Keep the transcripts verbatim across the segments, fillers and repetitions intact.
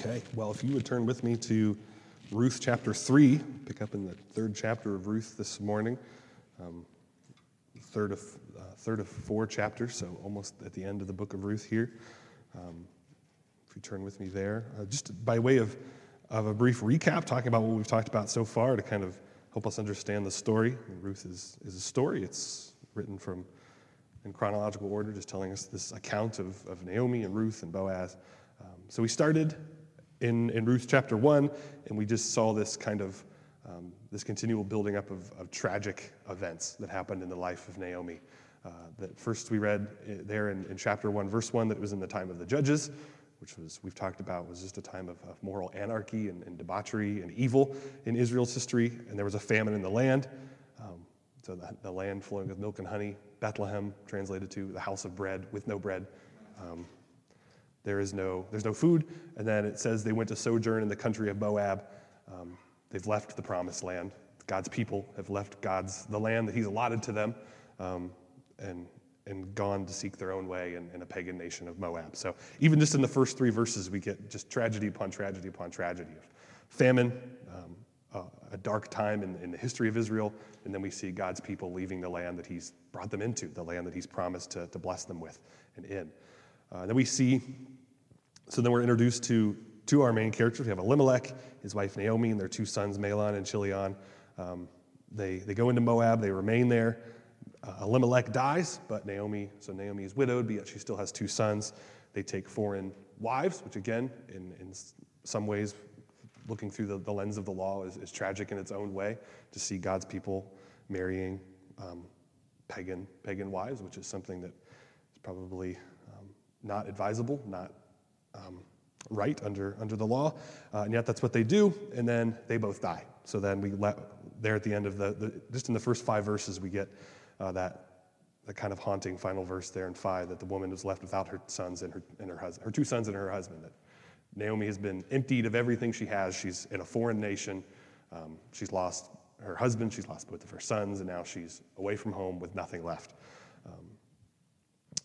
Okay, well, if you would turn with me to Ruth chapter three, pick up in the third chapter of Ruth this morning, um, third of uh, third of four chapters, so almost at the end of the book of Ruth here. Um, if you turn with me there, uh, just by way of, of a brief recap, talking about what we've talked about so far to kind of help us understand the story. And Ruth is is a story. It's written from in chronological order, just telling us this account of, of Naomi and Ruth and Boaz. Um, so we started in, in Ruth chapter one, and we just saw this kind of, um, this continual building up of, of tragic events that happened in the life of Naomi. Uh, that first we read there in, in chapter one, verse one, that it was in the time of the judges, which was we've talked about was just a time of, of moral anarchy and, and debauchery and evil in Israel's history, and there was a famine in the land. Um, so the, the land flowing with milk and honey, Bethlehem, translated to the house of bread with no bread. Um, There is no, there's no food, and then it says they went to sojourn in the country of Moab. Um, they've left the promised land. God's people have left God's the land that He's allotted to them, um, and and gone to seek their own way in, in a pagan nation of Moab. So even just in the first three verses, we get just tragedy upon tragedy upon tragedy of famine, um, a, a dark time in, in the history of Israel, and then we see God's people leaving the land that He's brought them into, the land that He's promised to, to bless them with and in. Uh, then we see, so then we're introduced to, to our main characters. We have Elimelech, his wife Naomi, and their two sons, Malon and Chilion. Um, they they go into Moab. They remain there. Uh, Elimelech dies, but Naomi, so Naomi is widowed, but yet she still has two sons. They take foreign wives, which again, in, in some ways, looking through the, the lens of the law, is, is tragic in its own way, to see God's people marrying um, pagan pagan wives, which is something that is probably not advisable, not um, right under under the law, uh, and yet that's what they do, and then they both die. So then we let, there at the end of the, the, just in the first five verses, we get uh, that the kind of haunting final verse there in five, that the woman was left without her sons and her and her husband, her two sons and her husband. That Naomi has been emptied of everything she has. She's in a foreign nation. Um, she's lost her husband. She's lost both of her sons, and now she's away from home with nothing left. Um,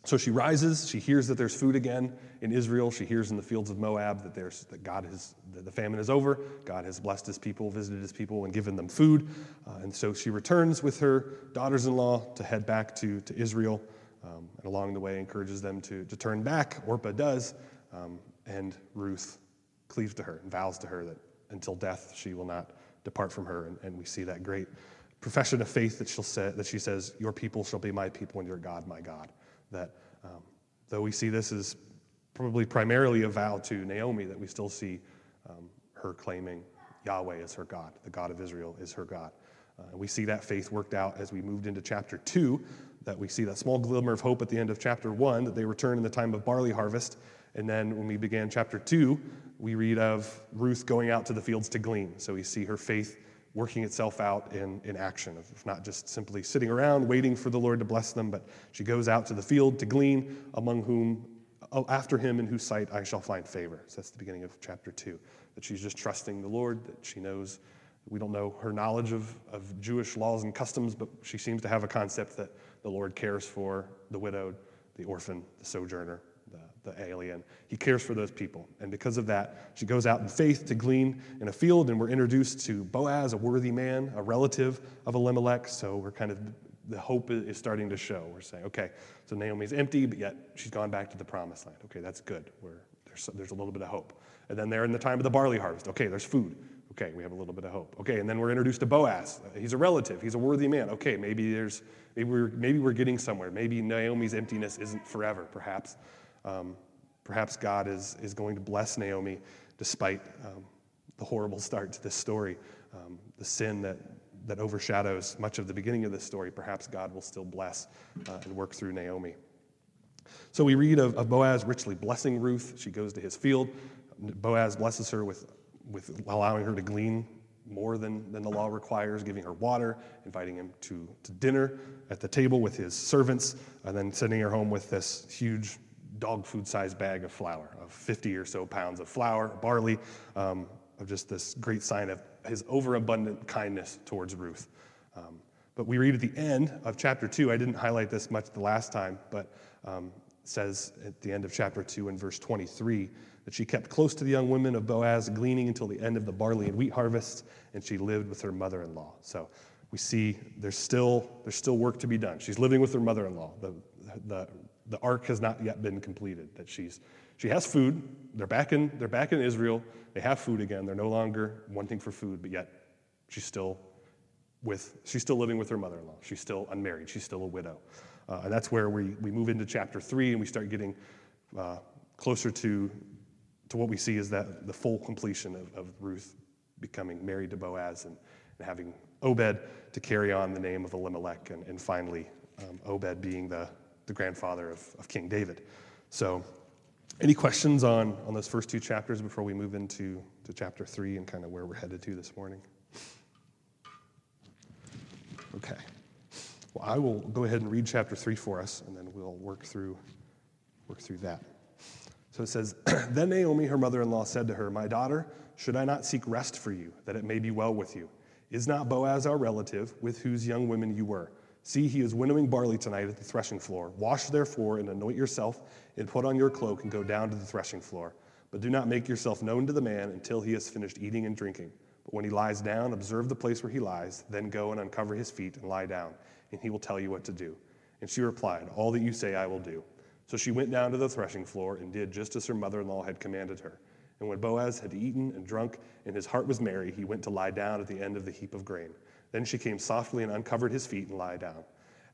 So she rises, she hears that there's food again in Israel, she hears in the fields of Moab that there's that God has, that the famine is over, God has blessed his people, visited his people, and given them food. Uh, and so she returns with her daughters-in-law to head back to, to Israel, um, and along the way encourages them to, to turn back. Orpah does, um, and Ruth cleaves to her and vows to her that until death she will not depart from her, and, and we see that great profession of faith that, she'll say, that she says, "Your people shall be my people, and your God my God." That um, though we see this as probably primarily a vow to Naomi, that we still see um, her claiming Yahweh as her God, the God of Israel is her God. Uh, and we see that faith worked out as we moved into chapter two, that we see that small glimmer of hope at the end of chapter one, that they return in the time of barley harvest. And then when we began chapter two, we read of Ruth going out to the fields to glean. So we see her faith working itself out in, in action, of not just simply sitting around waiting for the Lord to bless them, but she goes out to the field to glean, among whom, after him in whose sight I shall find favor. So that's the beginning of chapter two, that she's just trusting the Lord, that she knows, we don't know her knowledge of, of Jewish laws and customs, but she seems to have a concept that the Lord cares for the widowed, the orphan, the sojourner, the, the alien. He cares for those people. And because of that, she goes out in faith to glean in a field, and we're introduced to Boaz, a worthy man, a relative of Elimelech. So we're kind of, the hope is starting to show. We're saying, okay, so Naomi's empty, but yet she's gone back to the promised land. Okay, that's good. We're, there's, there's a little bit of hope. And then they're in the time of the barley harvest. Okay, there's food. Okay, we have a little bit of hope. Okay, and then we're introduced to Boaz. He's a relative. He's a worthy man. Okay, maybe there's, maybe we're, maybe we're getting somewhere. Maybe Naomi's emptiness isn't forever, perhaps. Um, perhaps God is, is going to bless Naomi despite um, the horrible start to this story, um, the sin that, that overshadows much of the beginning of this story. Perhaps God will still bless uh, and work through Naomi. So we read of, of Boaz richly blessing Ruth. She goes to his field. Boaz blesses her with, with allowing her to glean more than, than the law requires, giving her water, inviting him to, to dinner at the table with his servants, and then sending her home with this huge dog food-sized bag of flour, of fifty or so pounds of flour, barley, um, of just this great sign of his overabundant kindness towards Ruth. Um, but we read at the end of chapter two, I didn't highlight this much the last time, but um, says at the end of chapter two in verse twenty-three that she kept close to the young women of Boaz, gleaning until the end of the barley and wheat harvest, and she lived with her mother-in-law. So we see there's still there's still work to be done. She's living with her mother-in-law. The the the ark has not yet been completed. That she's she has food. They're back in they're back in Israel. They have food again. They're no longer wanting for food, but yet she's still with she's still living with her mother-in-law. She's still unmarried. She's still a widow. Uh, and that's where we we move into chapter three, and we start getting uh, closer to to what we see is that the full completion of, of Ruth becoming married to Boaz and, and having Obed to carry on the name of Elimelech, and, and finally um, Obed being the, the grandfather of, of King David. So any questions on, on those first two chapters before we move into to chapter three and kind of where we're headed to this morning? Okay. Well, I will go ahead and read chapter three for us, and then we'll work through work through that. So it says, Then Naomi, her mother-in-law, said to her, My daughter, should I not seek rest for you, that it may be well with you? Is not Boaz our relative, with whose young women you were? See, he is winnowing barley tonight at the threshing floor. Wash, therefore, and anoint yourself, and put on your cloak, and go down to the threshing floor. But do not make yourself known to the man until he has finished eating and drinking. But when he lies down, observe the place where he lies, then go and uncover his feet and lie down, and he will tell you what to do. And she replied, All that you say I will do. So she went down to the threshing floor and did just as her mother-in-law had commanded her. And when Boaz had eaten and drunk, and his heart was merry, he went to lie down at the end of the heap of grain. Then she came softly and uncovered his feet and lay down.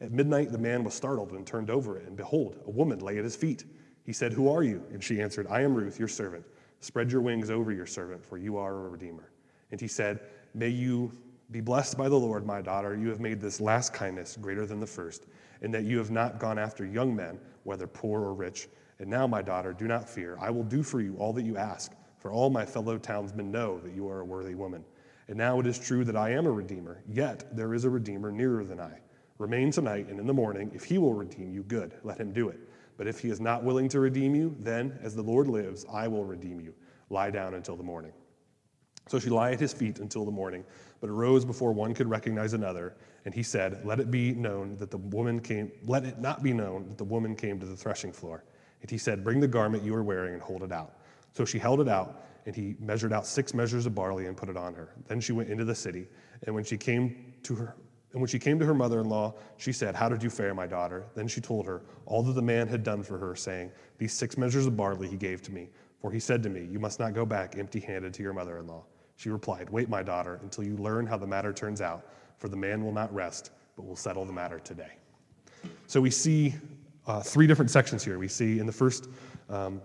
At midnight the man was startled and turned over, and behold, a woman lay at his feet. He said, Who are you? And she answered, I am Ruth, your servant. Spread your wings over your servant, for you are a redeemer. And he said, May you be blessed by the Lord, my daughter. You have made this last kindness greater than the first, and that you have not gone after young men, whether poor or rich. And now, my daughter, do not fear. I will do for you all that you ask, for all my fellow townsmen know that you are a worthy woman. And now it is true that I am a redeemer, yet there is a redeemer nearer than I. Remain tonight, and in the morning, if he will redeem you, good, let him do it. But if he is not willing to redeem you, then, as the Lord lives, I will redeem you. Lie down until the morning. So she lay at his feet until the morning, but arose before one could recognize another. And he said, Let it be known that the woman came, let it not be known that the woman came to the threshing floor. And he said, Bring the garment you are wearing and hold it out. So she held it out, and he measured out six measures of barley and put it on her. Then she went into the city, and when she came to her and when she came to her mother-in-law, she said, How did you fare, my daughter? Then she told her all that the man had done for her, saying, These six measures of barley he gave to me, for he said to me, You must not go back empty-handed to your mother-in-law. She replied, Wait, my daughter, until you learn how the matter turns out, for the man will not rest, but will settle the matter today. So we see Uh, three different sections here. We see in the first um,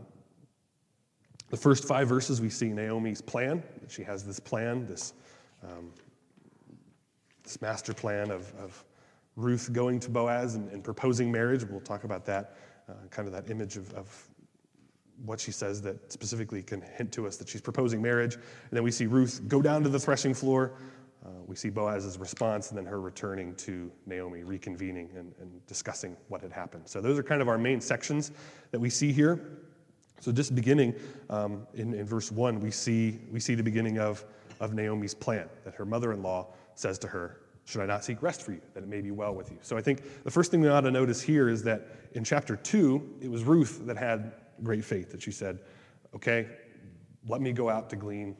the first five verses, we see Naomi's plan. She has this plan, this um, this master plan of, of Ruth going to Boaz and, and proposing marriage. We'll talk about that, uh, kind of that image of, of what she says that specifically can hint to us that she's proposing marriage. And then we see Ruth go down to the threshing floor. Uh, we see Boaz's response, and then her returning to Naomi, reconvening and, and discussing what had happened. So those are kind of our main sections that we see here. So just beginning um, in, in verse one, we see we see the beginning of, of Naomi's plan, that her mother-in-law says to her, Should I not seek rest for you, that it may be well with you? So I think the first thing we ought to notice here is that in chapter two, it was Ruth that had great faith, that she said, Okay, let me go out to glean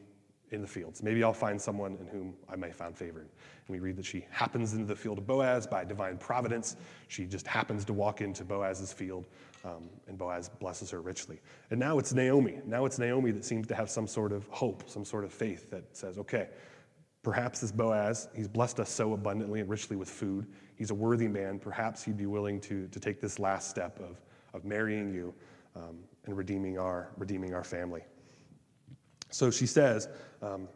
in the fields. Maybe I'll find someone in whom I may find favor. And we read that she happens into the field of Boaz by divine providence. She just happens to walk into Boaz's field, um, and Boaz blesses her richly. And now it's Naomi. Now it's Naomi that seems to have some sort of hope, some sort of faith that says, okay, perhaps this Boaz, he's blessed us so abundantly and richly with food. He's a worthy man. Perhaps he'd be willing to, to take this last step of, of marrying you um, and redeeming our redeeming our family. So she says, um,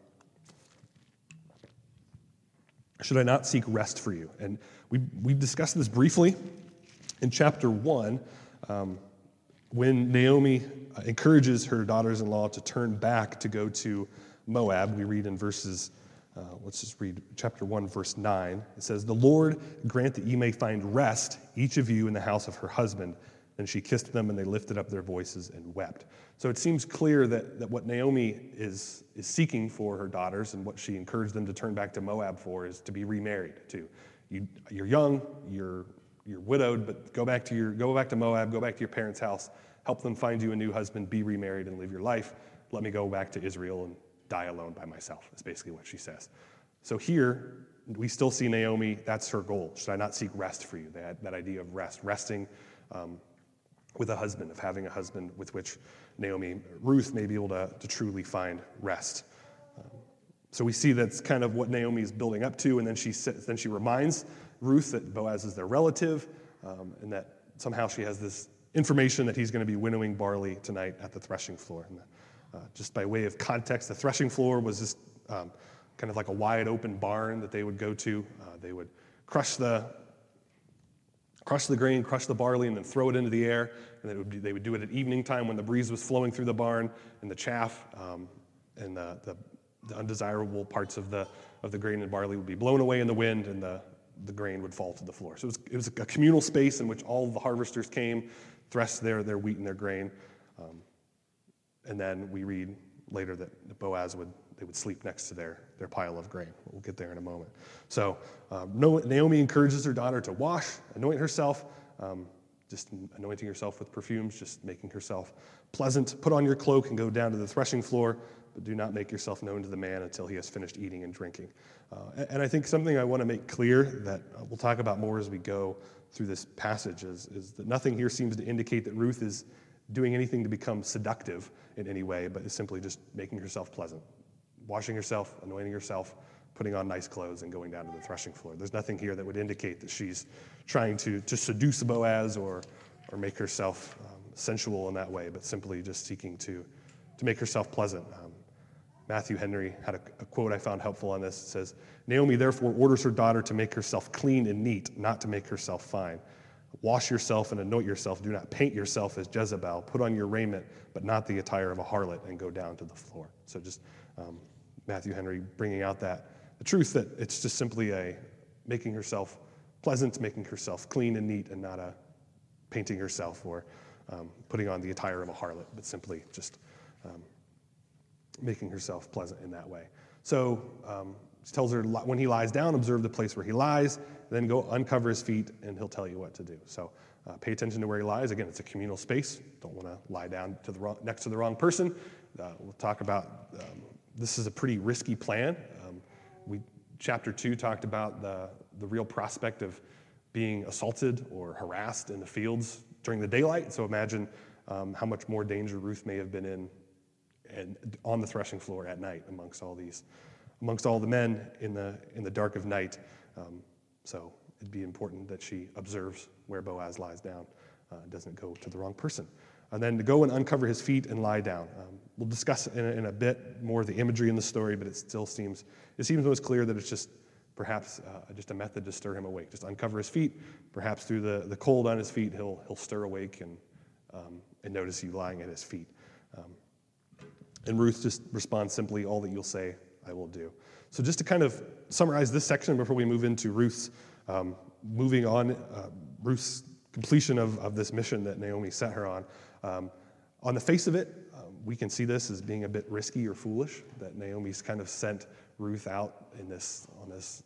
should I not seek rest for you? And we we discussed this briefly in chapter one, um, when Naomi encourages her daughters-in-law to turn back to go to Moab. We read in verses, uh, let's just read chapter one, verse nine. It says, The Lord grant that ye may find rest, each of you in the house of her husband. And she kissed them, and they lifted up their voices and wept. So it seems clear that, that what Naomi is, is seeking for her daughters, and what she encouraged them to turn back to Moab for, is to be remarried to. You, you're young, you're you're widowed, but go back to your go back to Moab, go back to your parents' house. Help them find you a new husband, be remarried, and live your life. Let me go back to Israel and die alone by myself," is basically what she says. So here, we still see Naomi, that's her goal. Should I not seek rest for you? That, that idea of rest, resting um, with a husband, of having a husband with which Naomi, Ruth may be able to, to truly find rest. Um, so we see that's kind of what Naomi is building up to, and then she sits, then she reminds Ruth that Boaz is their relative, um, and that somehow she has this information that he's going to be winnowing barley tonight at the threshing floor. And uh, just by way of context, the threshing floor was just um, kind of like a wide open barn that they would go to. Uh, they would crush the crush the grain, crush the barley, and then throw it into the air. And it would be, they would do it at evening time when the breeze was flowing through the barn, and the chaff um, and the, the, the undesirable parts of the of the grain and barley would be blown away in the wind, and the the grain would fall to the floor. So it was, it was a communal space in which all the harvesters came, threshed their, their wheat and their grain. Um, and then we read later that Boaz would, they would sleep next to their, their pile of grain. We'll get there in a moment. So um, Naomi encourages her daughter to wash, anoint herself, um, just anointing herself with perfumes, just making herself pleasant. Put on your cloak and go down to the threshing floor, but do not make yourself known to the man until he has finished eating and drinking. Uh, and I think something I want to make clear that we'll talk about more as we go through this passage is, is that nothing here seems to indicate that Ruth is doing anything to become seductive in any way, but is simply just making herself pleasant, washing herself, anointing herself, putting on nice clothes, and going down to the threshing floor. There's nothing here that would indicate that she's trying to, to seduce Boaz or or make herself um, sensual in that way, but simply just seeking to, to make herself pleasant. Um, Matthew Henry had a, a quote I found helpful on this. It says, "Naomi therefore orders her daughter to make herself clean and neat, not to make herself fine. Wash yourself and anoint yourself. Do not paint yourself as Jezebel. Put on your raiment, but not the attire of a harlot, and go down to the floor." So just um, Matthew Henry bringing out that the truth that it's just simply a making herself pleasant, making herself clean and neat, and not a painting herself or um, putting on the attire of a harlot, but simply just um, making herself pleasant in that way. So um, she tells her, when he lies down, observe the place where he lies, then go uncover his feet, and he'll tell you what to do. So uh, pay attention to where he lies. Again, it's a communal space. Don't want to lie down to the wrong, next to the wrong person. Uh, we'll talk about, um, this is a pretty risky plan. Um, we chapter two talked about the, the real prospect of being assaulted or harassed in the fields during the daylight. So imagine um, how much more danger Ruth may have been in and on the threshing floor at night, amongst all these, amongst all the men in the in the dark of night. Um, so it'd be important that she observes where Boaz lies down, uh, doesn't go to the wrong person, and then to go and uncover his feet and lie down. Um, we'll discuss in a, in a bit more the imagery in the story, but it still seems it seems most clear that it's just perhaps uh, just a method to stir him awake. Just uncover his feet, perhaps through the, the cold on his feet, he'll he'll stir awake and um, and notice you lying at his feet. Um, And Ruth just responds simply, "All that you'll say, I will do." So just to kind of summarize this section before we move into Ruth's, um, moving on, uh, Ruth's completion of, of this mission that Naomi set her on. Um, on the face of it, um, we can see this as being a bit risky or foolish, that Naomi's kind of sent Ruth out in this on this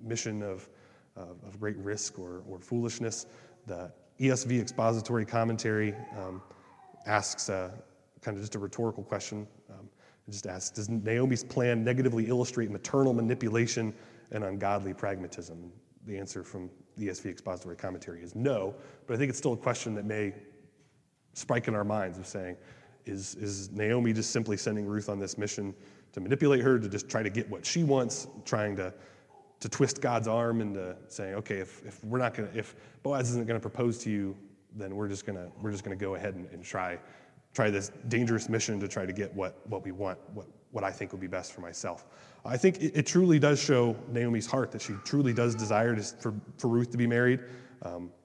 mission of, uh, of great risk or, or foolishness. The E S V Expository Commentary um, asks... Uh, kind of just a rhetorical question. Um, I just asked, does Naomi's plan negatively illustrate maternal manipulation and ungodly pragmatism? The answer from the E S V Expository Commentary is no, but I think it's still a question that may strike in our minds of saying, is, is Naomi just simply sending Ruth on this mission to manipulate her, to just try to get what she wants, trying to to twist God's arm into saying, okay, if, if we're not gonna, if Boaz isn't gonna propose to you, then we're just gonna we're just gonna go ahead and, and try. try this dangerous mission to try to get what, what we want, what, what I think would be best for myself. I think it, it truly does show Naomi's heart that she truly does desire to, for, for Ruth to be married. Um,